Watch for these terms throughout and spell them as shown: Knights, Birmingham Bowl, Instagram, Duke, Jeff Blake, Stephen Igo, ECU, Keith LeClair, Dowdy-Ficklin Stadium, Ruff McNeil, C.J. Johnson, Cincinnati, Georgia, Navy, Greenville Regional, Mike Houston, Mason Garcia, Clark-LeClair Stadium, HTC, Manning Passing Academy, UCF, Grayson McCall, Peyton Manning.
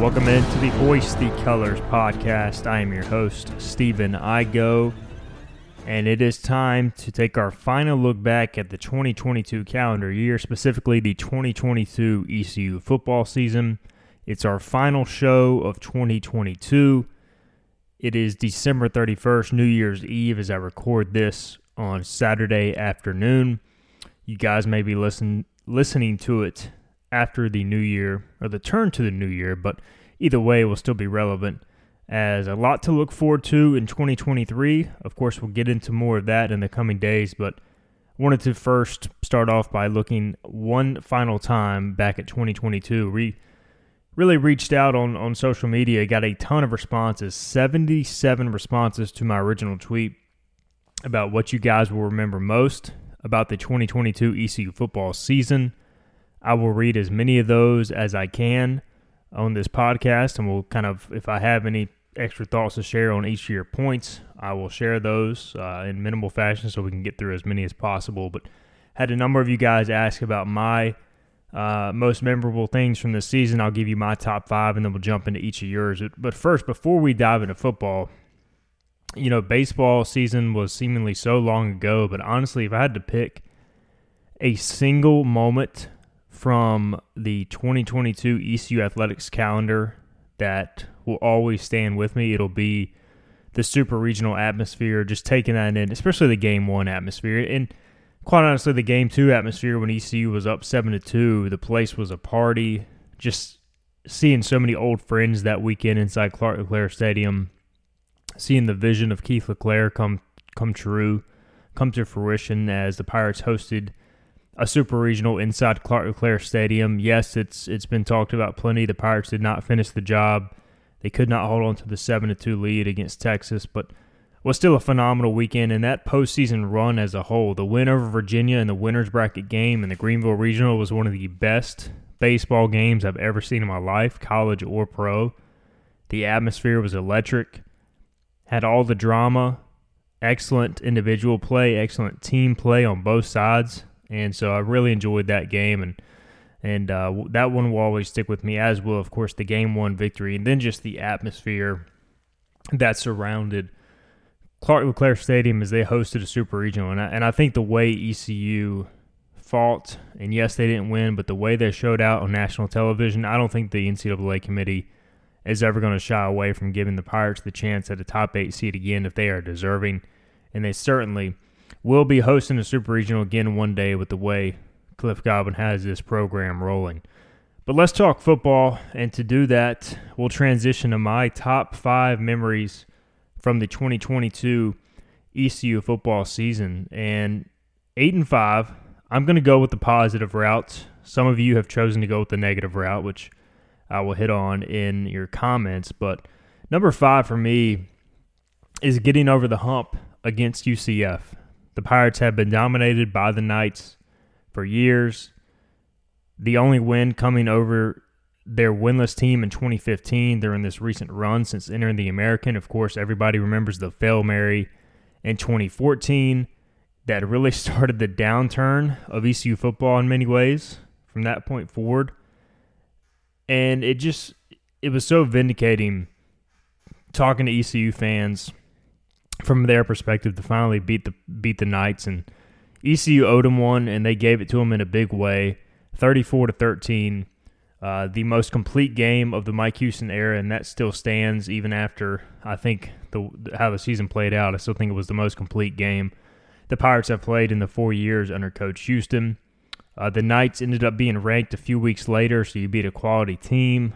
Welcome into the Hoist the Colors podcast. I am your host, Stephen Igo, and it is time to take our final look back at the 2022 calendar year, specifically the 2022 ECU football season. It's our final show of 2022. It is December 31st, New Year's Eve, as I record this on Saturday afternoon. You guys may be listening to it after the new year, or the turn to the new year, but either way, it will still be relevant, as a lot to look forward to in 2023. Of course, we'll get into more of that in the coming days, but I wanted to first start off by looking one final time back at 2022. We really reached out on social media, got a ton of responses, 77 responses to my original tweet about what you guys will remember most about the 2022 ECU football season. I will read as many of those as I can on this podcast, and we'll kind of, if I have any extra thoughts to share on each of your points, I will share those in minimal fashion so we can get through as many as possible. But had a number of you guys ask about my most memorable things from this season. I'll give you my top five, and then we'll jump into each of yours. But first, before we dive into football, you know, baseball season was seemingly so long ago, but honestly, if I had to pick a single moment from the 2022 ECU athletics calendar that will always stand with me, it'll be the super regional atmosphere, just taking that in, especially the game one atmosphere. And quite honestly, the game two atmosphere when ECU was up 7-2, the place was a party. Just seeing so many old friends that weekend inside Clark-LeClair Stadium, seeing the vision of Keith LeClair come to fruition as the Pirates hosted a super regional inside Clark-LeClair Stadium. Yes, it's been talked about plenty. The Pirates did not finish the job. They could not hold on to the 7-2 lead against Texas, but was still a phenomenal weekend. And that postseason run as a whole, the win over Virginia in the winner's bracket game in the Greenville Regional was one of the best baseball games I've ever seen in my life, college or pro. The atmosphere was electric, had all the drama, excellent individual play, excellent team play on both sides. And so I really enjoyed that game, and that one will always stick with me, as will, of course, the game one victory, and then just the atmosphere that surrounded Clark-LeClair Stadium as they hosted a super regional. And I think the way ECU fought, and yes, they didn't win, but the way they showed out on national television, I don't think the NCAA committee is ever going to shy away from giving the Pirates the chance at a top 8 seed again if they are deserving, and they certainly we'll be hosting a Super Regional again one day with the way Cliff Goblin has this program rolling. But let's talk football, and to do that, we'll transition to my top five memories from the 2022 ECU football season. And 8-5, I'm going to go with the positive route. Some of you have chosen to go with the negative route, which I will hit on in your comments. But number 5 for me is getting over the hump against UCF. The Pirates have been dominated by the Knights for years. The only win coming over their winless team in 2015 during this recent run since entering the American. Of course, everybody remembers the Hail Mary in 2014 that really started the downturn of ECU football in many ways. from that point forward. And it was so vindicating talking to ECU fans from their perspective to finally beat the Knights. And ECU owed them one, and they gave it to them in a big way, 34-13. The most complete game of the Mike Houston era, and that still stands even after, I think, how the season played out. I still think it was the most complete game the Pirates have played in the 4 years under Coach Houston. The Knights ended up being ranked a few weeks later, so you beat a quality team.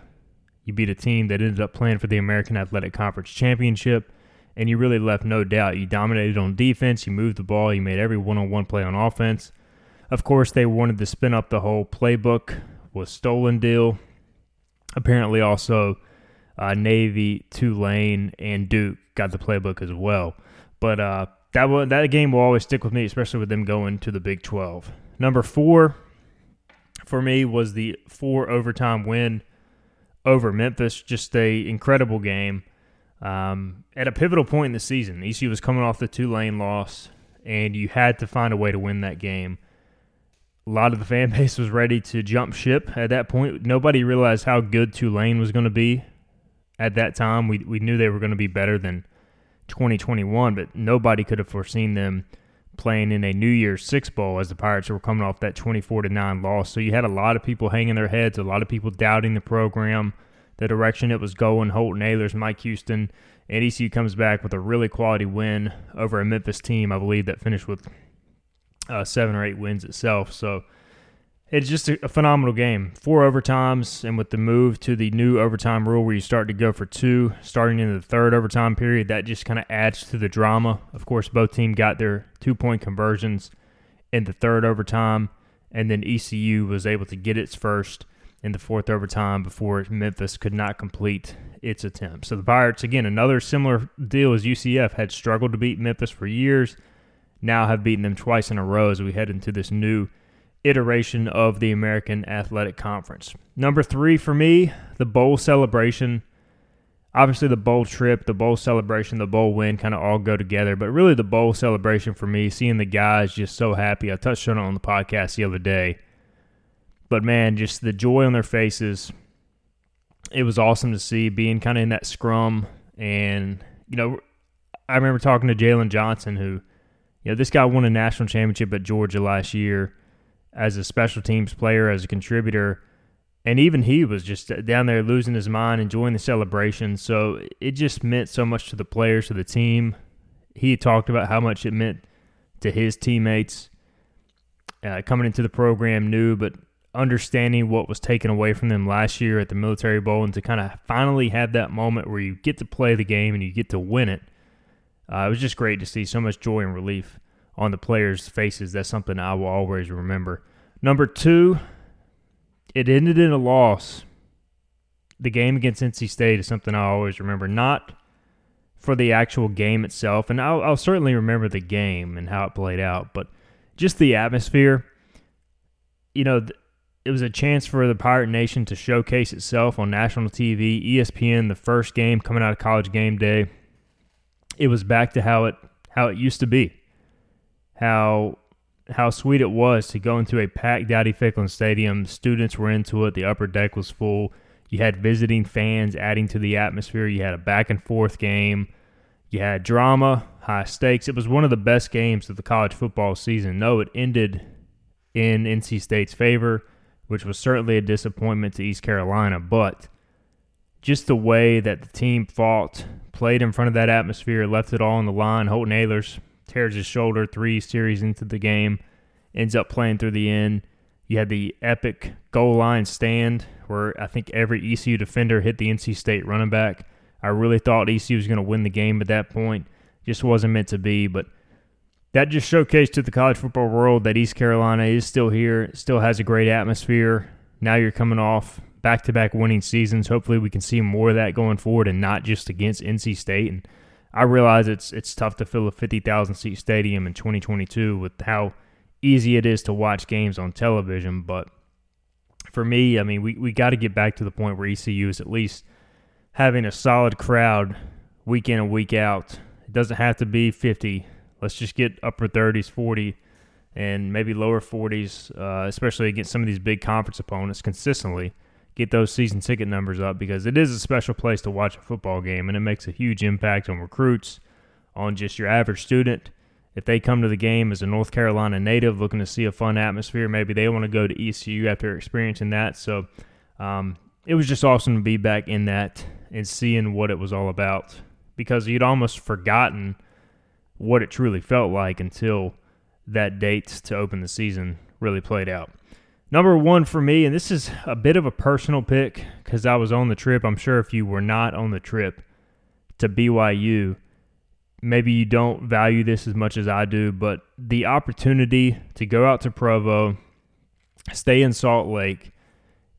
You beat a team that ended up playing for the American Athletic Conference Championship, and you really left no doubt. You dominated on defense, you moved the ball, you made every one-on-one play on offense. Of course, they wanted to spin up the whole playbook was stolen deal. Apparently also Navy, Tulane, and Duke got the playbook as well. But that game will always stick with me, especially with them going to the Big 12. Number 4 for me was the 4-overtime win over Memphis. Just an incredible game. At a pivotal point in the season, ECU was coming off the Tulane loss, and you had to find a way to win that game. A lot of the fan base was ready to jump ship at that point. Nobody realized how good Tulane was going to be at that time. We knew they were going to be better than 2021, but nobody could have foreseen them playing in a New Year's Six Bowl as the Pirates were coming off that 24-9 loss. So you had a lot of people hanging their heads, a lot of people doubting the program, the direction it was going, Holton Ahlers, Mike Houston, and ECU comes back with a really quality win over a Memphis team, I believe, that finished with 7 or 8 wins itself. So it's just a phenomenal game. 4 overtimes, and with the move to the new overtime rule where you start to go for 2 starting in the 3rd overtime period, that just kind of adds to the drama. Of course, both teams got their 2-point conversions in the 3rd overtime, and then ECU was able to get its first in the 4th overtime before Memphis could not complete its attempt. So the Pirates, again, another similar deal as UCF, had struggled to beat Memphis for years. Now have beaten them twice in a row as we head into this new iteration of the American Athletic Conference. Number 3 for me, the bowl celebration. Obviously the bowl trip, the bowl celebration, the bowl win kind of all go together, but really the bowl celebration for me, seeing the guys just so happy. I touched on it on the podcast the other day. But man, just the joy on their faces. It was awesome to see, being kind of in that scrum. And, you know, I remember talking to Jalen Johnson, who, you know, this guy won a national championship at Georgia last year as a special teams player, as a contributor, and even he was just down there losing his mind, enjoying the celebration. So it just meant so much to the players, to the team. He talked about how much it meant to his teammates coming into the program new, but understanding what was taken away from them last year at the Military Bowl, and to kind of finally have that moment where you get to play the game and you get to win it. It was just great to see so much joy and relief on the players' faces. That's something I will always remember. Number 2, it ended in a loss. The game against NC State is something I always remember, not for the actual game itself. And I'll certainly remember the game and how it played out, but just the atmosphere. You know, it was a chance for the Pirate Nation to showcase itself on national TV, ESPN, the first game coming out of College game day. It was back to how it used to be, how sweet it was to go into a packed Dowdy-Ficklin Stadium. Students were into it. The upper deck was full. You had visiting fans adding to the atmosphere. You had a back-and-forth game. You had drama, high stakes. It was one of the best games of the college football season. No, it ended in NC State's favor, which was certainly a disappointment to East Carolina, but just the way that the team fought, played in front of that atmosphere, left it all on the line. Holton Ahlers tears his shoulder 3 series into the game, ends up playing through the end. You had the epic goal line stand where I think every ECU defender hit the NC State running back. I really thought ECU was going to win the game at that point. Just wasn't meant to be, but that just showcased to the college football world that East Carolina is still here, still has a great atmosphere. Now you're coming off back-to-back winning seasons. Hopefully we can see more of that going forward and not just against NC State. And I realize it's tough to fill a 50,000-seat stadium in 2022 with how easy it is to watch games on television. But for me, I mean, we got to get back to the point where ECU is at least having a solid crowd week in and week out. It doesn't have to be 50. Let's just get upper 30s, 40, and maybe lower 40s, especially against some of these big conference opponents consistently. Get those season ticket numbers up because it is a special place to watch a football game, and it makes a huge impact on recruits, on just your average student. If they come to the game as a North Carolina native looking to see a fun atmosphere, maybe they want to go to ECU after experiencing that. So it was just awesome to be back in that and seeing what it was all about, because you'd almost forgotten what it truly felt like until that date to open the season really played out. Number one for me, and this is a bit of a personal pick because I was on the trip. I'm sure if you were not on the trip to BYU, maybe you don't value this as much as I do, but the opportunity to go out to Provo, stay in Salt Lake,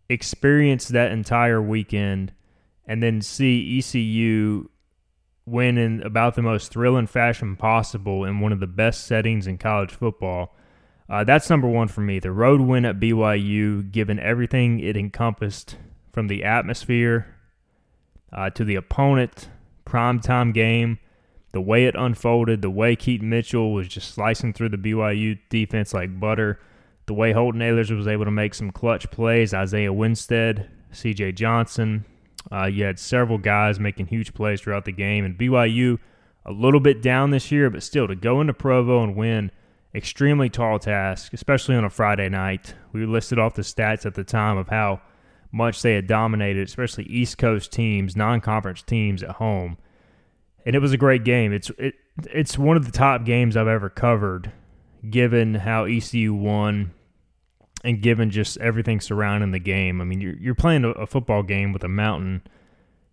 experience that entire weekend, and then see ECU win in about the most thrilling fashion possible in one of the best settings in college football. That's number one for me. The road win at BYU, given everything it encompassed from the atmosphere to the opponent, primetime game, the way it unfolded, the way Keaton Mitchell was just slicing through the BYU defense like butter, the way Holton Ahlers was able to make some clutch plays, Isaiah Winstead, C.J. Johnson. You had several guys making huge plays throughout the game. And BYU a little bit down this year, but still to go into Provo and win, extremely tall task, especially on a Friday night. We listed off the stats at the time of how much they had dominated, especially East Coast teams, non-conference teams at home. And it was a great game. It's one of the top games I've ever covered, given how ECU won and given just everything surrounding the game. I mean, you're playing a football game with a mountain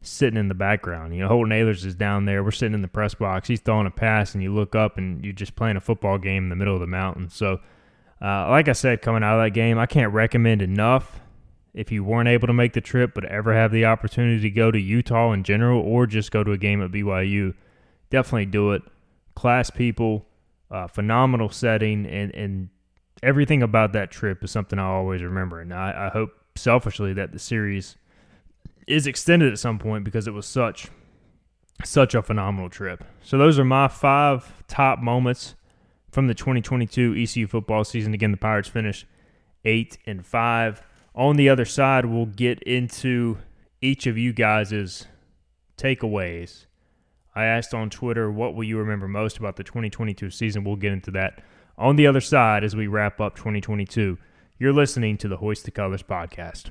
sitting in the background. You know, Holton Ahlers is down there. We're sitting in the press box. He's throwing a pass, and you look up, and you're just playing a football game in the middle of the mountain. So, like I said, coming out of that game, I can't recommend enough if you weren't able to make the trip but ever have the opportunity to go to Utah in general or just go to a game at BYU. Definitely do it. Class people, phenomenal setting, and everything about that trip is something I always remember. And I hope selfishly that the series is extended at some point because it was such a phenomenal trip. So those are my five top moments from the 2022 ECU football season. Again, the Pirates finished 8-5. On the other side, we'll get into each of you guys' takeaways. I asked on Twitter, what will you remember most about the 2022 season? We'll get into that on the other side as we wrap up 2022. You're listening to the Hoist the Colors podcast.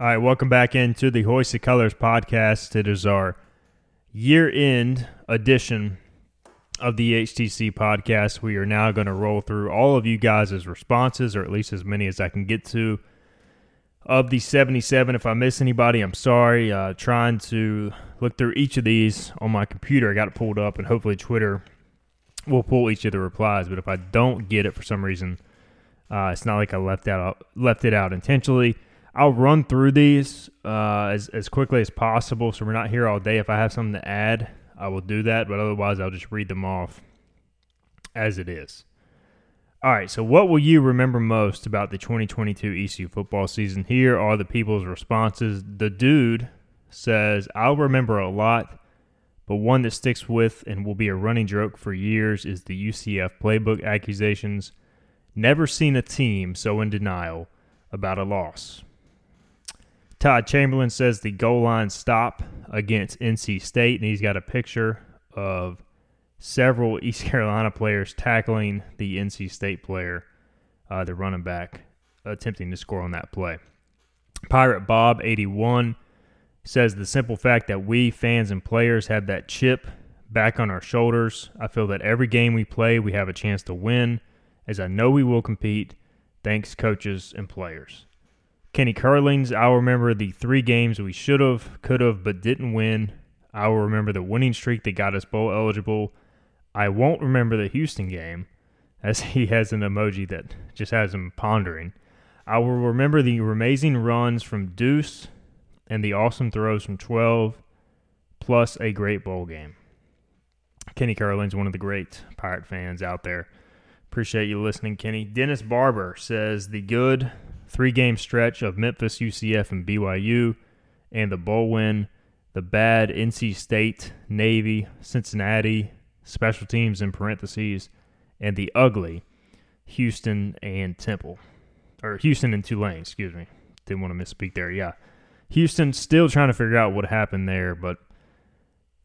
All right, welcome back into the Hoist the Colors podcast. It is our year-end edition of the HTC podcast. We are now going to roll through all of you guys' responses, or at least as many as I can get to, of the 77. If I miss anybody, I'm sorry. Trying to look through each of these on my computer. I got it pulled up, and hopefully Twitter will pull each of the replies. But if I don't get it for some reason, it's not like I left it out intentionally. I'll run through these as quickly as possible, so we're not here all day. If I have something to add, I will do that, but otherwise I'll just read them off as it is. All right, so what will you remember most about the 2022 ECU football season? Here are the people's responses. The dude says, I'll remember a lot, but one that sticks with and will be a running joke for years is the UCF playbook accusations. Never seen a team so in denial about a loss. Todd Chamberlain says the goal line stop against NC State, and he's got a picture of several East Carolina players tackling the NC State player, the running back, attempting to score on that play. Pirate Bob 81 says, the simple fact that we, fans and players, have that chip back on our shoulders. I feel that every game we play, we have a chance to win, as I know we will compete. Thanks, coaches and players. Kenny Curlings, I'll remember the three games we should have, could have, but didn't win. I will remember the winning streak that got us bowl eligible. I won't remember the Houston game, as he has an emoji that just has him pondering. I will remember the amazing runs from Deuce and the awesome throws from 12, plus a great bowl game. Kenny Curlings, one of the great Pirate fans out there. Appreciate you listening, Kenny. Dennis Barber says, the good three-game stretch of Memphis, UCF, and BYU, and the bowl win. The bad NC State, Navy, Cincinnati, special teams in parentheses, and the ugly Houston and Temple. Or Houston and Tulane, excuse me. Didn't want to misspeak there, yeah. Houston still trying to figure out what happened there, but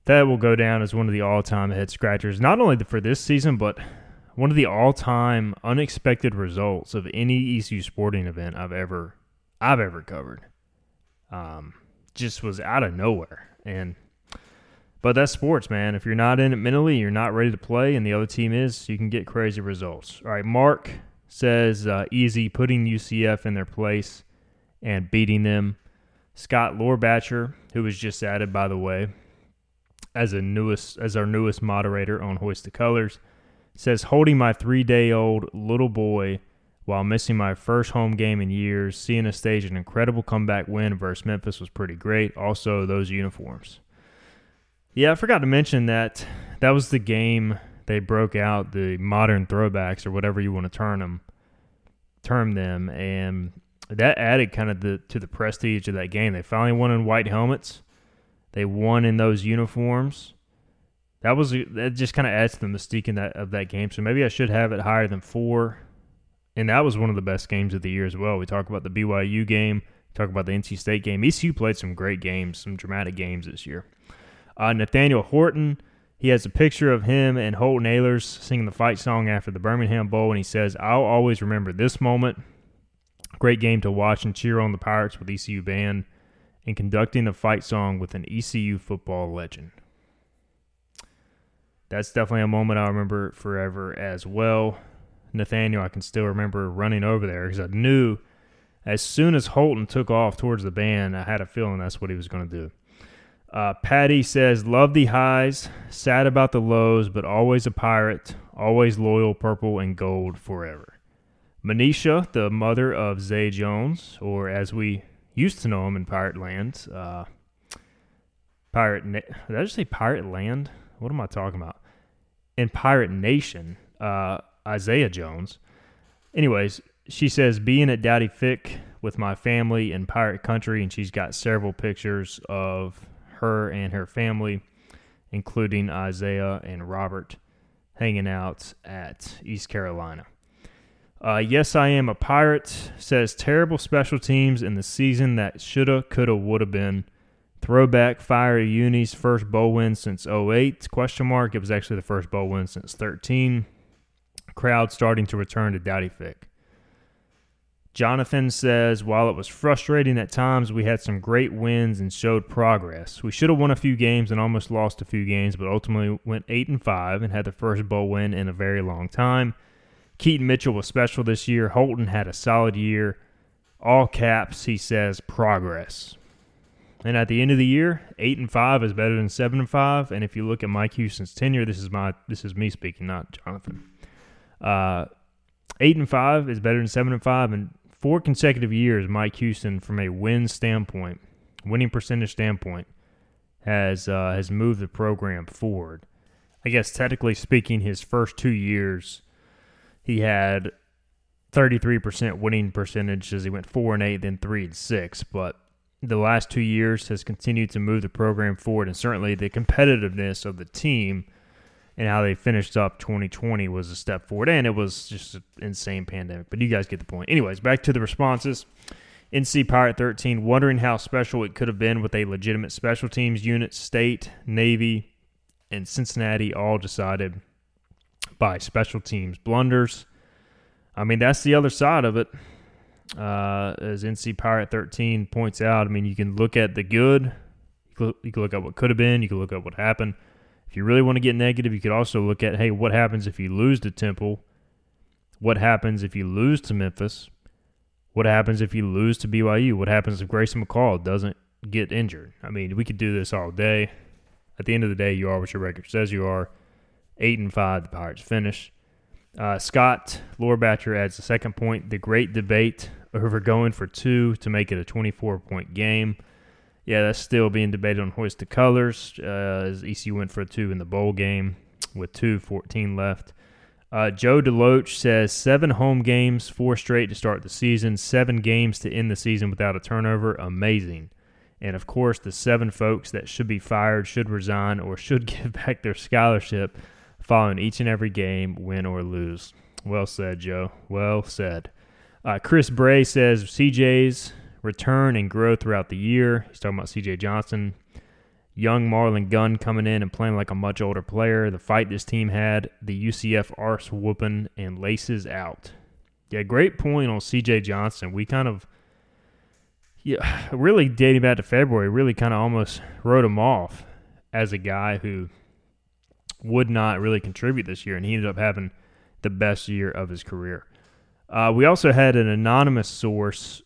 that will go down as one of the all-time head-scratchers, not only for this season, but one of the all-time unexpected results of any ECU sporting event I've ever covered. Just was out of nowhere. But that's sports, man. If you're not in it mentally, you're not ready to play, and the other team is, you can get crazy results. All right, Mark says, easy, putting UCF in their place and beating them. Scott Lorbatcher, who was just added, by the way, as our newest moderator on Hoist the Colors, says, holding my 3-day-old little boy while missing my first home game in years, seeing us stage an incredible comeback win versus Memphis was pretty great. Also, those uniforms. Yeah, I forgot to mention that was the game they broke out the modern throwbacks, or whatever you want to term them, and that added kind of to the prestige of that game. They finally won in white helmets. They won in those uniforms. That just kind of adds to the mystique of that game. So maybe I should have it higher than 4. And that was one of the best games of the year as well. We talk about the BYU game, talk about the NC State game. ECU played some great games, some dramatic games this year. Nathaniel Horton, he has a picture of him and Holton Ahlers singing the fight song after the Birmingham Bowl, and he says, I'll always remember this moment. Great game to watch and cheer on the Pirates with ECU band and conducting the fight song with an ECU football legend. That's definitely a moment I'll remember forever as well. Nathaniel, I can still remember running over there because I knew as soon as Holton took off towards the band, I had a feeling that's what he was going to do. Patty says, love the highs, sad about the lows, but always a Pirate, always loyal, purple and gold forever. Manisha, the mother of Zay Jones, or as we used to know him in Pirate Land, did I just say Pirate Land? What am I talking about? In Pirate Nation, Isaiah Jones. Anyways, she says, being at Daddy Fick with my family in Pirate Country, and she's got several pictures of her and her family, including Isaiah and Robert, hanging out at East Carolina. Yes, I am a Pirate, says, terrible special teams in the season that shoulda, coulda, woulda been. Throwback Fire Uni's first bowl win since 08, ? It was actually the first bowl win since 13. Crowd starting to return to Dowdy Fick. Jonathan says, while it was frustrating at times, we had some great wins and showed progress. We should have won a few games and almost lost a few games, but ultimately went 8-5 and had the first bowl win in a very long time. Keaton Mitchell was special this year. Holton had a solid year. All caps, he says, progress. And at the end of the year, 8-5 is better than 7-5. And if you look at Mike Houston's tenure, this is me speaking, not Jonathan. 8-5 is better than 7-5, and 4 consecutive years, Mike Houston, from a winning percentage standpoint, has moved the program forward. I guess technically speaking, his first 2 years, he had 33% winning percentage as he went 4-8, then 3-6. But the last 2 years has continued to move the program forward, and certainly the competitiveness of the team and how they finished up 2020 was a step forward, and it was just an insane pandemic. But you guys get the point. Anyways, back to the responses. NC Pirate 13, wondering how special it could have been with a legitimate special teams unit, State, Navy, and Cincinnati all decided by special teams blunders. I mean, that's the other side of it. As NC Pirate 13 points out, I mean, you can look at the good. You can look at what could have been. You can look at what happened. If you really want to get negative, you could also look at, hey, what happens if you lose to Temple? What happens if you lose to Memphis? What happens if you lose to BYU? What happens if Grayson McCall doesn't get injured? I mean, we could do this all day. At the end of the day, you are what your record says you are. 8-5, the Pirates finish. Scott Lorbatcher adds the second point, the great debate over going for two to make it a 24-point game. Yeah, that's still being debated on Hoist the Colors, as ECU went for a two in the bowl game with 2:14 left. Joe DeLoach says 7 home games, 4 straight to start the season, 7 games to end the season without a turnover. Amazing. And, of course, the 7 folks that should be fired, should resign, or should give back their scholarship following each and every game, win or lose. Well said, Joe. Well said. Chris Bray says CJ's return and growth throughout the year. He's talking about C.J. Johnson. Young Marlon Gunn coming in and playing like a much older player. The fight this team had, the UCF arse whooping, and laces out. Yeah, great point on C.J. Johnson. We kind of, yeah, really dating back to February, really kind of almost wrote him off as a guy who would not really contribute this year, and he ended up having the best year of his career. We also had an anonymous source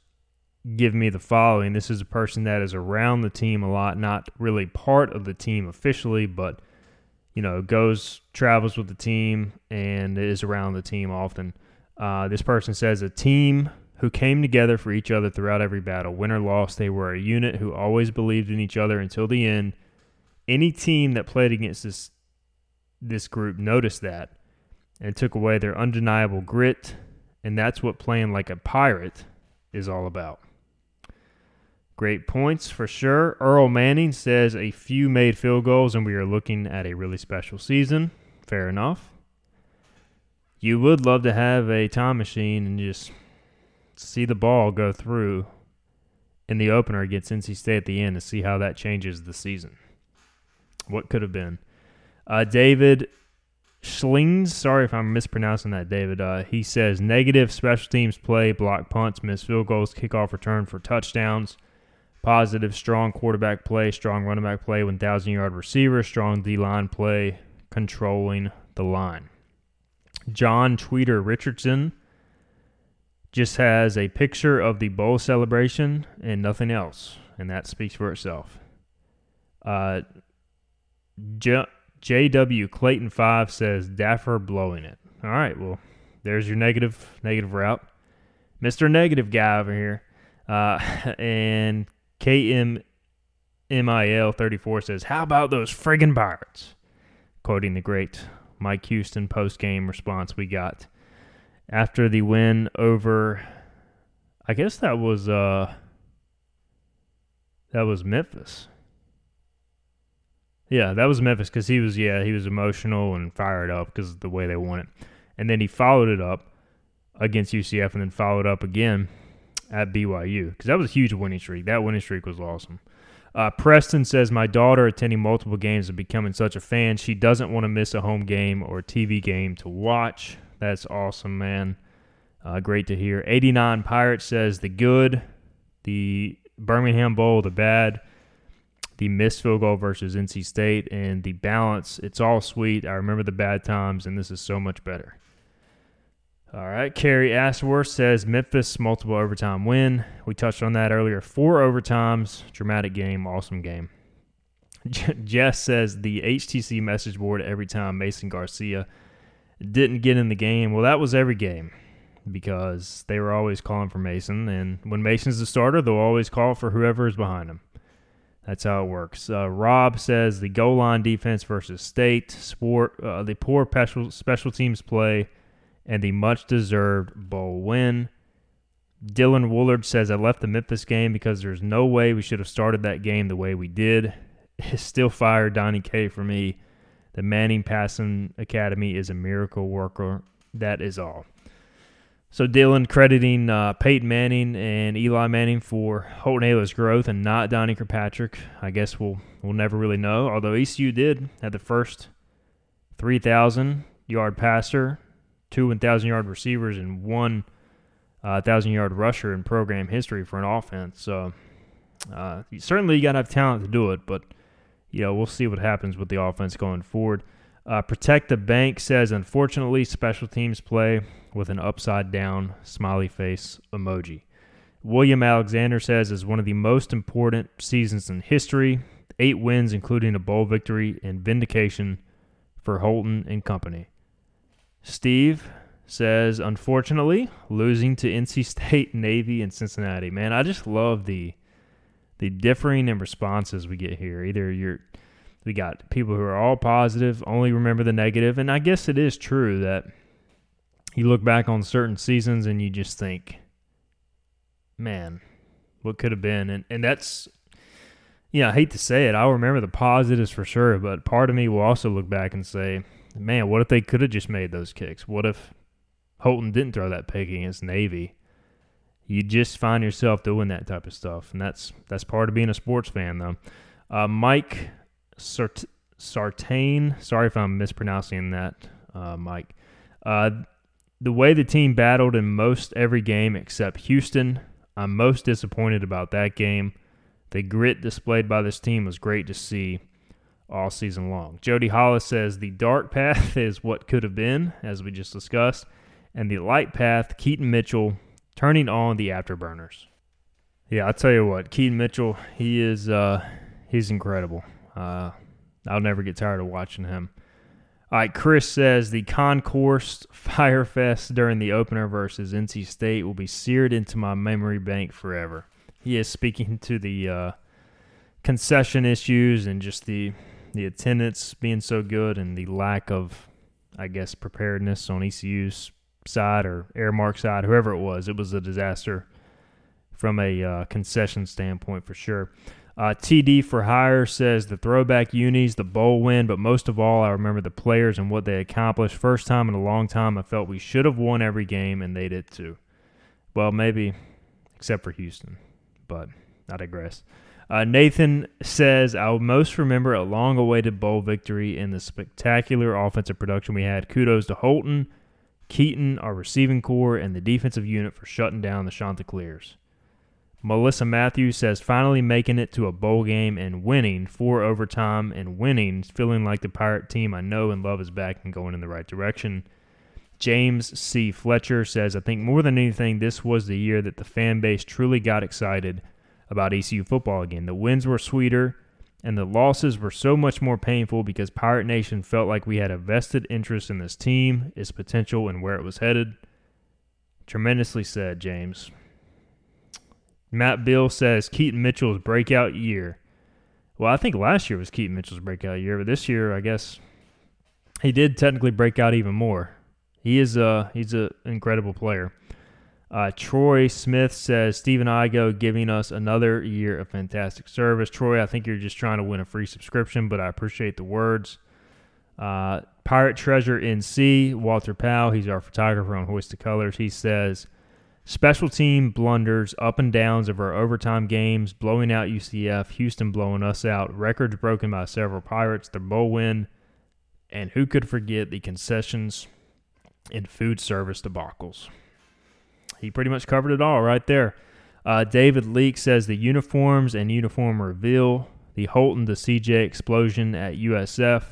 give me the following. This is a person that is around the team a lot, not really part of the team officially, but, you know, goes, travels with the team, and is around the team often. This person says, a team who came together for each other throughout every battle. Win or loss, they were a unit who always believed in each other until the end. Any team that played against this group noticed that and took away their undeniable grit, and that's what playing like a pirate is all about. Great points for sure. Earl Manning says a few made field goals and we are looking at a really special season. Fair enough. You would love to have a time machine and just see the ball go through in the opener against NC State at the end to see how that changes the season. What could have been? David Schlings, sorry if I'm mispronouncing that, David. He says negative special teams play, block punts, missed field goals, kickoff return for touchdowns. Positive, strong quarterback play, strong running back play, 1,000-yard receiver, strong D-line play, controlling the line. John Tweeter Richardson just has a picture of the bowl celebration and nothing else, and that speaks for itself. J.W. Clayton 5 says, Daffer blowing it. All right, well, there's your negative route. Mr. Negative guy over here. And KMMIL34 says, how about those friggin' Pirates? Quoting the great Mike Houston post-game response we got after the win over, I guess that was Memphis. Yeah, that was Memphis because he was emotional and fired up because of the way they won it. And then he followed it up against UCF and then followed up again at BYU, because that was a huge winning streak. That winning streak was awesome. Preston says, my daughter attending multiple games and becoming such a fan. She doesn't want to miss a home game or TV game to watch. That's awesome, man. Great to hear. 89 Pirates says, the good, the Birmingham Bowl, the bad, the missed field goal versus NC State, and the balance. It's all sweet. I remember the bad times, and this is so much better. All right, Kerry Ashworth says Memphis, multiple overtime win. We touched on that earlier. 4 overtimes, dramatic game, awesome game. Jess says the HTC message board every time Mason Garcia didn't get in the game. Well, that was every game because they were always calling for Mason, and when Mason's the starter, they'll always call for whoever is behind him. That's how it works. Rob says the goal line defense versus State, the poor special teams play, and the much-deserved bowl win. Dylan Woolard says, I left the Memphis game because there's no way we should have started that game the way we did. It's still fire, Donnie K for me. The Manning Passing Academy is a miracle worker. That is all. So Dylan crediting Peyton Manning and Eli Manning for Holton Ahlers' growth and not Donnie Kirkpatrick. I guess we'll never really know, although ECU did have the first 3,000-yard passer, two 1,000-yard receivers, and one 1,000-yard rusher in program history for an offense. So certainly you got to have talent to do it, but you know, we'll see what happens with the offense going forward. Protect the Bank says, unfortunately, special teams play with an upside-down smiley face emoji. William Alexander says, is one of the most important seasons in history. 8 wins, including a bowl victory and vindication for Holton and company. Steve says, unfortunately, losing to NC State, Navy, and Cincinnati. Man, I just love the differing in responses we get here. Either we got people who are all positive, only remember the negative, and I guess it is true that you look back on certain seasons and you just think, man, what could have been? And that's, yeah, I hate to say it, I'll remember the positives for sure, but part of me will also look back and say, man, what if they could have just made those kicks? What if Holton didn't throw that pick against Navy? You just find yourself doing that type of stuff, and that's part of being a sports fan, though. Mike Sartain, sorry if I'm mispronouncing that, Mike. The way the team battled in most every game except Houston, I'm most disappointed about that game. The grit displayed by this team was great to see all season long. Jody Hollis says, the dark path is what could have been, as we just discussed, and the light path, Keaton Mitchell turning on the afterburners. Yeah, I'll tell you what, Keaton Mitchell, he's incredible. I'll never get tired of watching him. All right, Chris says the concourse firefest during the opener versus NC State will be seared into my memory bank forever. He is speaking to the concession issues and just the attendance being so good and the lack of, I guess, preparedness on ECU's side or Airmark side, whoever it was. It was a disaster from a concession standpoint for sure. TD for Hire says the throwback unis, the bowl win, but most of all, I remember the players and what they accomplished. First time in a long time, I felt we should have won every game, and they did too. Well, maybe, except for Houston, but I digress. Nathan says, I'll most remember a long-awaited bowl victory and the spectacular offensive production we had. Kudos to Holton, Keaton, our receiving corps, and the defensive unit for shutting down the Chanticleers. Melissa Matthews says, finally making it to a bowl game and winning 4 overtime and winning, feeling like the Pirate team I know and love is back and going in the right direction. James C. Fletcher says, I think more than anything, this was the year that the fan base truly got excited about ECU football again. The wins were sweeter and the losses were so much more painful because Pirate Nation felt like we had a vested interest in this team, its potential, and where it was headed. Tremendously said, James. Matt Bill says, Keaton Mitchell's breakout year. Well, I think last year was Keaton Mitchell's breakout year, but this year, I guess, he did technically break out even more. He's an incredible player. Troy Smith says, Stephen Igo giving us another year of fantastic service. Troy, I think you're just trying to win a free subscription, but I appreciate the words. Pirate Treasure NC, Walter Powell, he's our photographer on Hoist the Colors. He says, special team blunders, up and downs of our overtime games, blowing out UCF, Houston blowing us out, records broken by several Pirates, their bowl win, and who could forget the concessions and food service debacles. He pretty much covered it all right there. David Leake says the uniforms and uniform reveal, the Holton to CJ explosion at USF,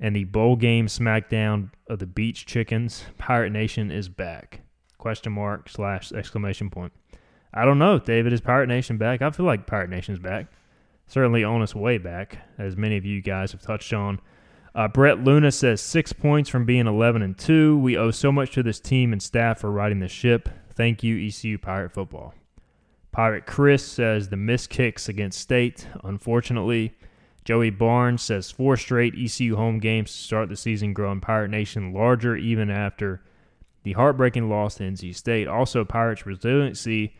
and the bowl game smackdown of the beach chickens. Pirate Nation is back. !/! I don't know, David. Is Pirate Nation back? I feel like Pirate Nation's back. Certainly on its way back, as many of you guys have touched on. Brett Luna says 6 points from being 11-2. We owe so much to this team and staff for riding the ship. Thank you, ECU Pirate Football. Pirate Chris says the missed kicks against State, unfortunately. Joey Barnes says 4 straight ECU home games to start the season, growing Pirate Nation larger even after the heartbreaking loss to NC State. Also, Pirates' resiliency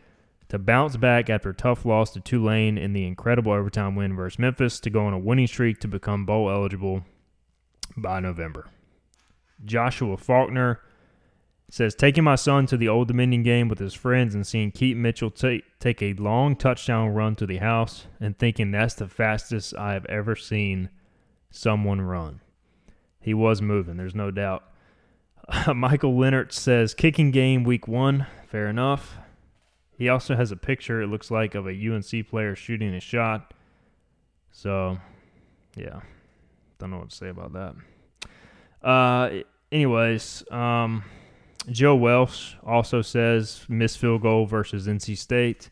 to bounce back after a tough loss to Tulane in the incredible overtime win versus Memphis to go on a winning streak to become bowl eligible by November. Joshua Faulkner It says, taking my son to the Old Dominion game with his friends and seeing Keaton Mitchell take a long touchdown run to the house and thinking that's the fastest I have ever seen someone run. He was moving, there's no doubt. Michael Leonard says, kicking game week one. Fair enough. He also has a picture, it looks like, of a UNC player shooting a shot. So, yeah. Don't know what to say about that. Anyways, Joe Welsh also says, missed field goal versus NC State.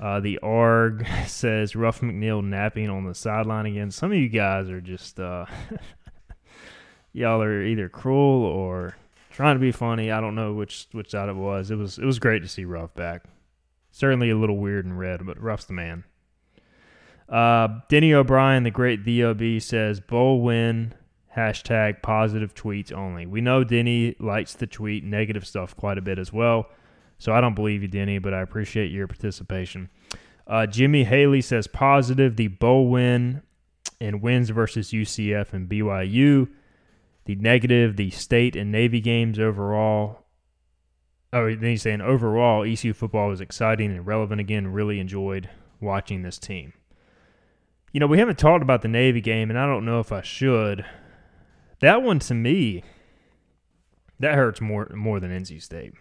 The ARG says, Ruff McNeil napping on the sideline again. Some of you guys are just... Y'all are either cruel or trying to be funny. I don't know which side it was. It was great to see Ruff back. Certainly a little weird and red, but Ruff's the man. Denny O'Brien, the great DOB, says, bowl win, hashtag positive tweets only. We know Denny likes to tweet negative stuff quite a bit as well, so I don't believe you, Denny, but I appreciate your participation. Jimmy Haley says, positive, the bowl win and wins versus UCF and BYU. The negative, the state and Navy games overall. Oh, then he's saying overall, ECU football was exciting and relevant again. Really enjoyed watching this team. You know, we haven't talked about the Navy game, and I don't know if I should. That one, to me, that hurts more than NC State.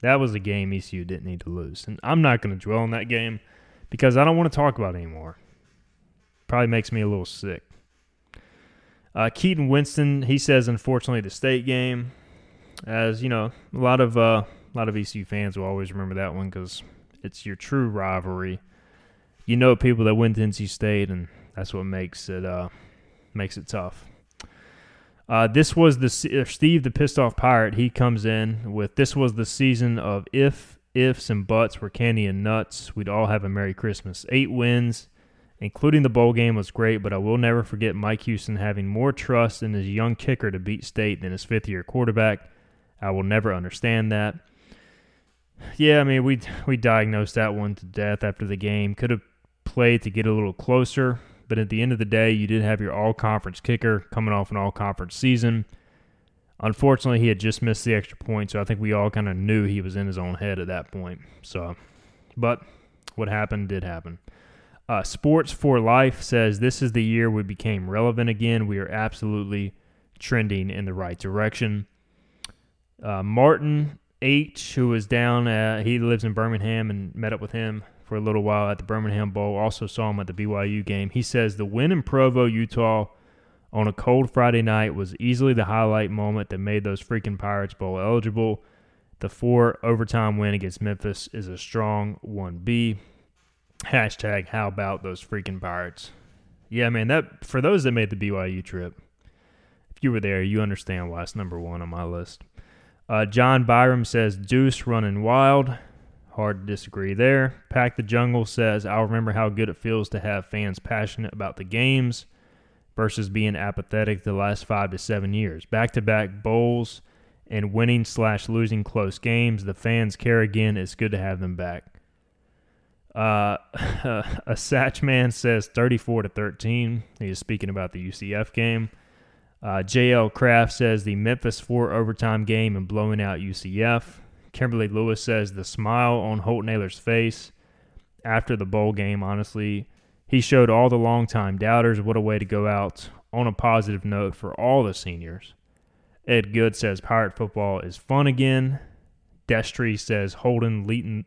That was a game ECU didn't need to lose. And I'm not going to dwell on that game because I don't want to talk about it anymore. Probably makes me a little sick. Keaton Winston, he says, unfortunately, the state game. As you know, a lot of ECU fans will always remember that one because it's your true rivalry. You know, people that went to NC State, and that's what makes it tough. This was Steve, the pissed off pirate. He comes in with, this was the season of ifs and buts were candy and nuts. We'd all have a Merry Christmas. 8 wins. Including the bowl game was great, but I will never forget Mike Houston having more trust in his young kicker to beat State than his fifth-year quarterback. I will never understand that. Yeah, I mean, we diagnosed that one to death after the game. Could have played to get a little closer, but at the end of the day, you did have your all-conference kicker coming off an all-conference season. Unfortunately, he had just missed the extra point, so I think we all kind of knew he was in his own head at that point. So, but what happened did happen. Sports for Life says, this is the year we became relevant again. We are absolutely trending in the right direction. Martin H., who is down, he lives in Birmingham, and met up with him for a little while at the Birmingham Bowl. Also saw him at the BYU game. He says, the win in Provo, Utah on a cold Friday night was easily the highlight moment that made those freaking Pirates Bowl eligible. The 4-overtime win against Memphis is a strong 1B. Hashtag, how about those freaking Pirates? Yeah, man, that, for those that made the BYU trip, if you were there, you understand why it's number one on my list. John Byram says, Deuce running wild. Hard to disagree there. Pack the Jungle says, I'll remember how good it feels to have fans passionate about the games versus being apathetic the last 5 to 7 years. Back-to-back bowls and winning/losing close games. The fans care again. It's good to have them back. A Satch man says 34-13. He is speaking about the UCF game. JL Kraft says the Memphis 4-overtime game and blowing out UCF. Kimberly Lewis says the smile on Holton Ahlers' face after the bowl game, honestly. He showed all the longtime doubters what a way to go out on a positive note for all the seniors. Ed Good says Pirate football is fun again. Destry says Holton leading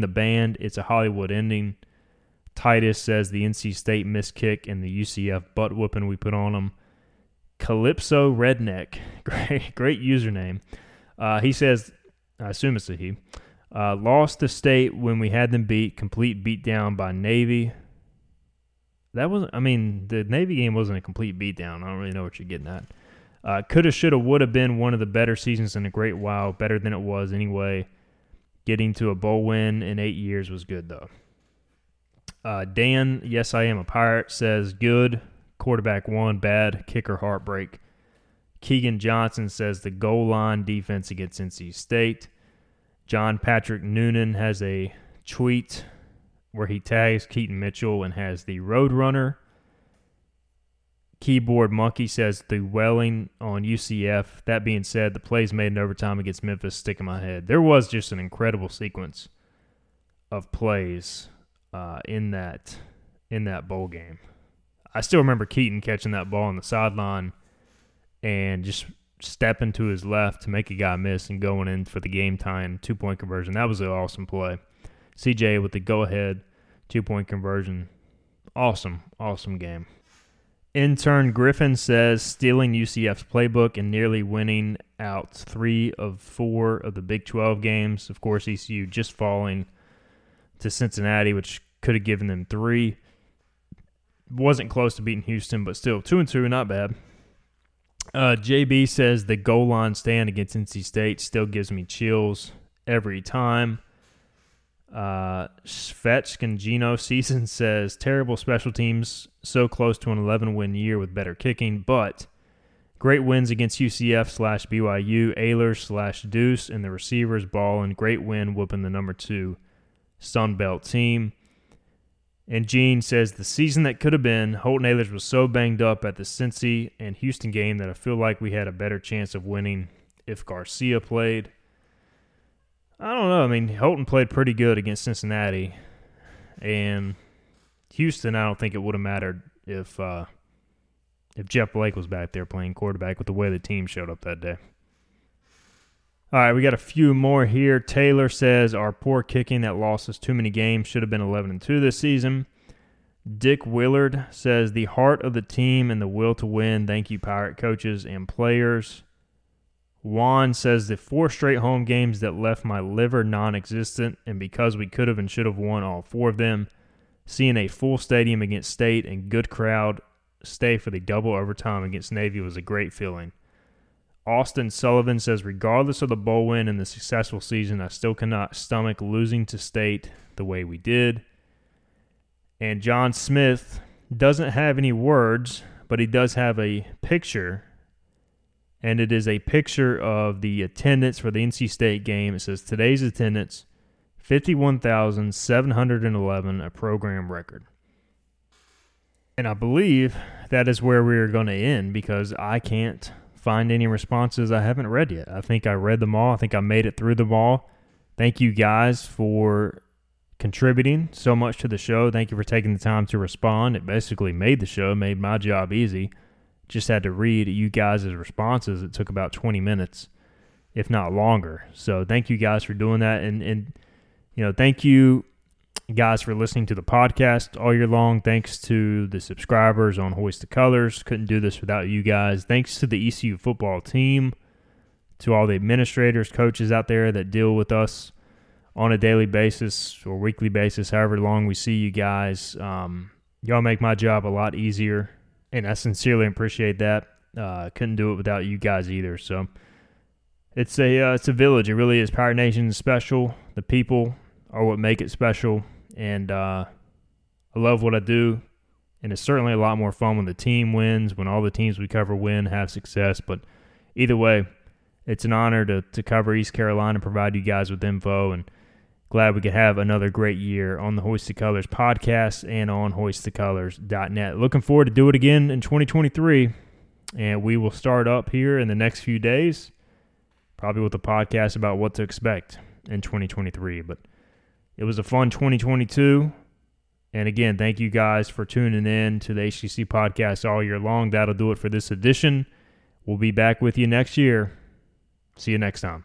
the band, it's a Hollywood ending. Titus says the NC State missed kick and the UCF butt whooping we put on them. Calypso Redneck, great username. He says, I assume it's a he, lost to State when we had them beat, complete beatdown by Navy. That wasn't, I mean, the Navy game wasn't a complete beatdown. I don't really know what you're getting at. Coulda, shoulda, woulda been one of the better seasons in a great while, better than it was anyway. Getting to a bowl win in 8 years was good, though. Dan, yes, I am a Pirate, says good. Quarterback one, bad. Kicker heartbreak. Keegan Johnson says the goal line defense against NC State. John Patrick Noonan has a tweet where he tags Keaton Mitchell and has the Roadrunner. Keyboard Monkey says the welling on UCF. That being said, the plays made in overtime against Memphis stick in my head. There was just an incredible sequence of plays in that bowl game. I still remember Keaton catching that ball on the sideline and just stepping to his left to make a guy miss and going in for the game-tying two-point conversion. That was an awesome play. C.J. with the go-ahead two-point conversion. Awesome, awesome game. Intern Griffin says stealing UCF's playbook and nearly winning out 3 of 4 of the Big 12 games. Of course, ECU just falling to Cincinnati, which could have given them 3. Wasn't close to beating Houston, but still 2-2, not bad. JB says the goal line stand against NC State still gives me chills every time. Svetch Gengino Season says terrible special teams, so close to an 11-win year with better kicking, but great wins against UCF / BYU, Ahlers / Deuce, and the receivers ball, and great win whooping the number 2 Sunbelt team. And Gene says the season that could have been, Holton Ahlers was so banged up at the Cincy and Houston game that I feel like we had a better chance of winning if Garcia played. I don't know. I mean, Holton played pretty good against Cincinnati. And Houston, I don't think it would have mattered if Jeff Blake was back there playing quarterback with the way the team showed up that day. All right, we got a few more here. Taylor says our poor kicking that lost us too many games, should have been 11-2 this season. Dick Willard says the heart of the team and the will to win. Thank you, Pirate coaches and players. Juan says the 4 straight home games that left my liver non-existent, and because we could have and should have won all 4 of them, seeing a full stadium against State and good crowd stay for the double overtime against Navy was a great feeling. Austin Sullivan says regardless of the bowl win and the successful season, I still cannot stomach losing to State the way we did. And John Smith doesn't have any words, but he does have a picture. And it is a picture of the attendance for the NC State game. It says today's attendance, 51,711, a program record. And I believe that is where we are going to end because I can't find any responses I haven't read yet. I think I read them all. I think I made it through them all. Thank you guys for contributing so much to the show. Thank you for taking the time to respond. It basically made the show, made my job easy. Just had to read you guys' responses. It took about 20 minutes, if not longer. So thank you guys for doing that. And you know, thank you guys for listening to the podcast all year long. Thanks to the subscribers on Hoist the Colors. Couldn't do this without you guys. Thanks to the ECU football team, to all the administrators, coaches out there that deal with us on a daily basis or weekly basis, however long we see you guys. Y'all make my job a lot easier. And I sincerely appreciate that. Couldn't do it without you guys either. So it's a village. It really is. Pirate Nation is special. The people are what make it special. And I love what I do. And it's certainly a lot more fun when the team wins, when all the teams we cover win, have success. But either way, it's an honor to cover East Carolina and provide you guys with info. And glad we could have another great year on the Hoist the Colors podcast and on hoistthecolors.net. Looking forward to do it again in 2023, and we will start up here in the next few days, probably with a podcast about what to expect in 2023. But it was a fun 2022, and again, thank you guys for tuning in to the HCC podcast all year long. That'll do it for this edition. We'll be back with you next year. See you next time.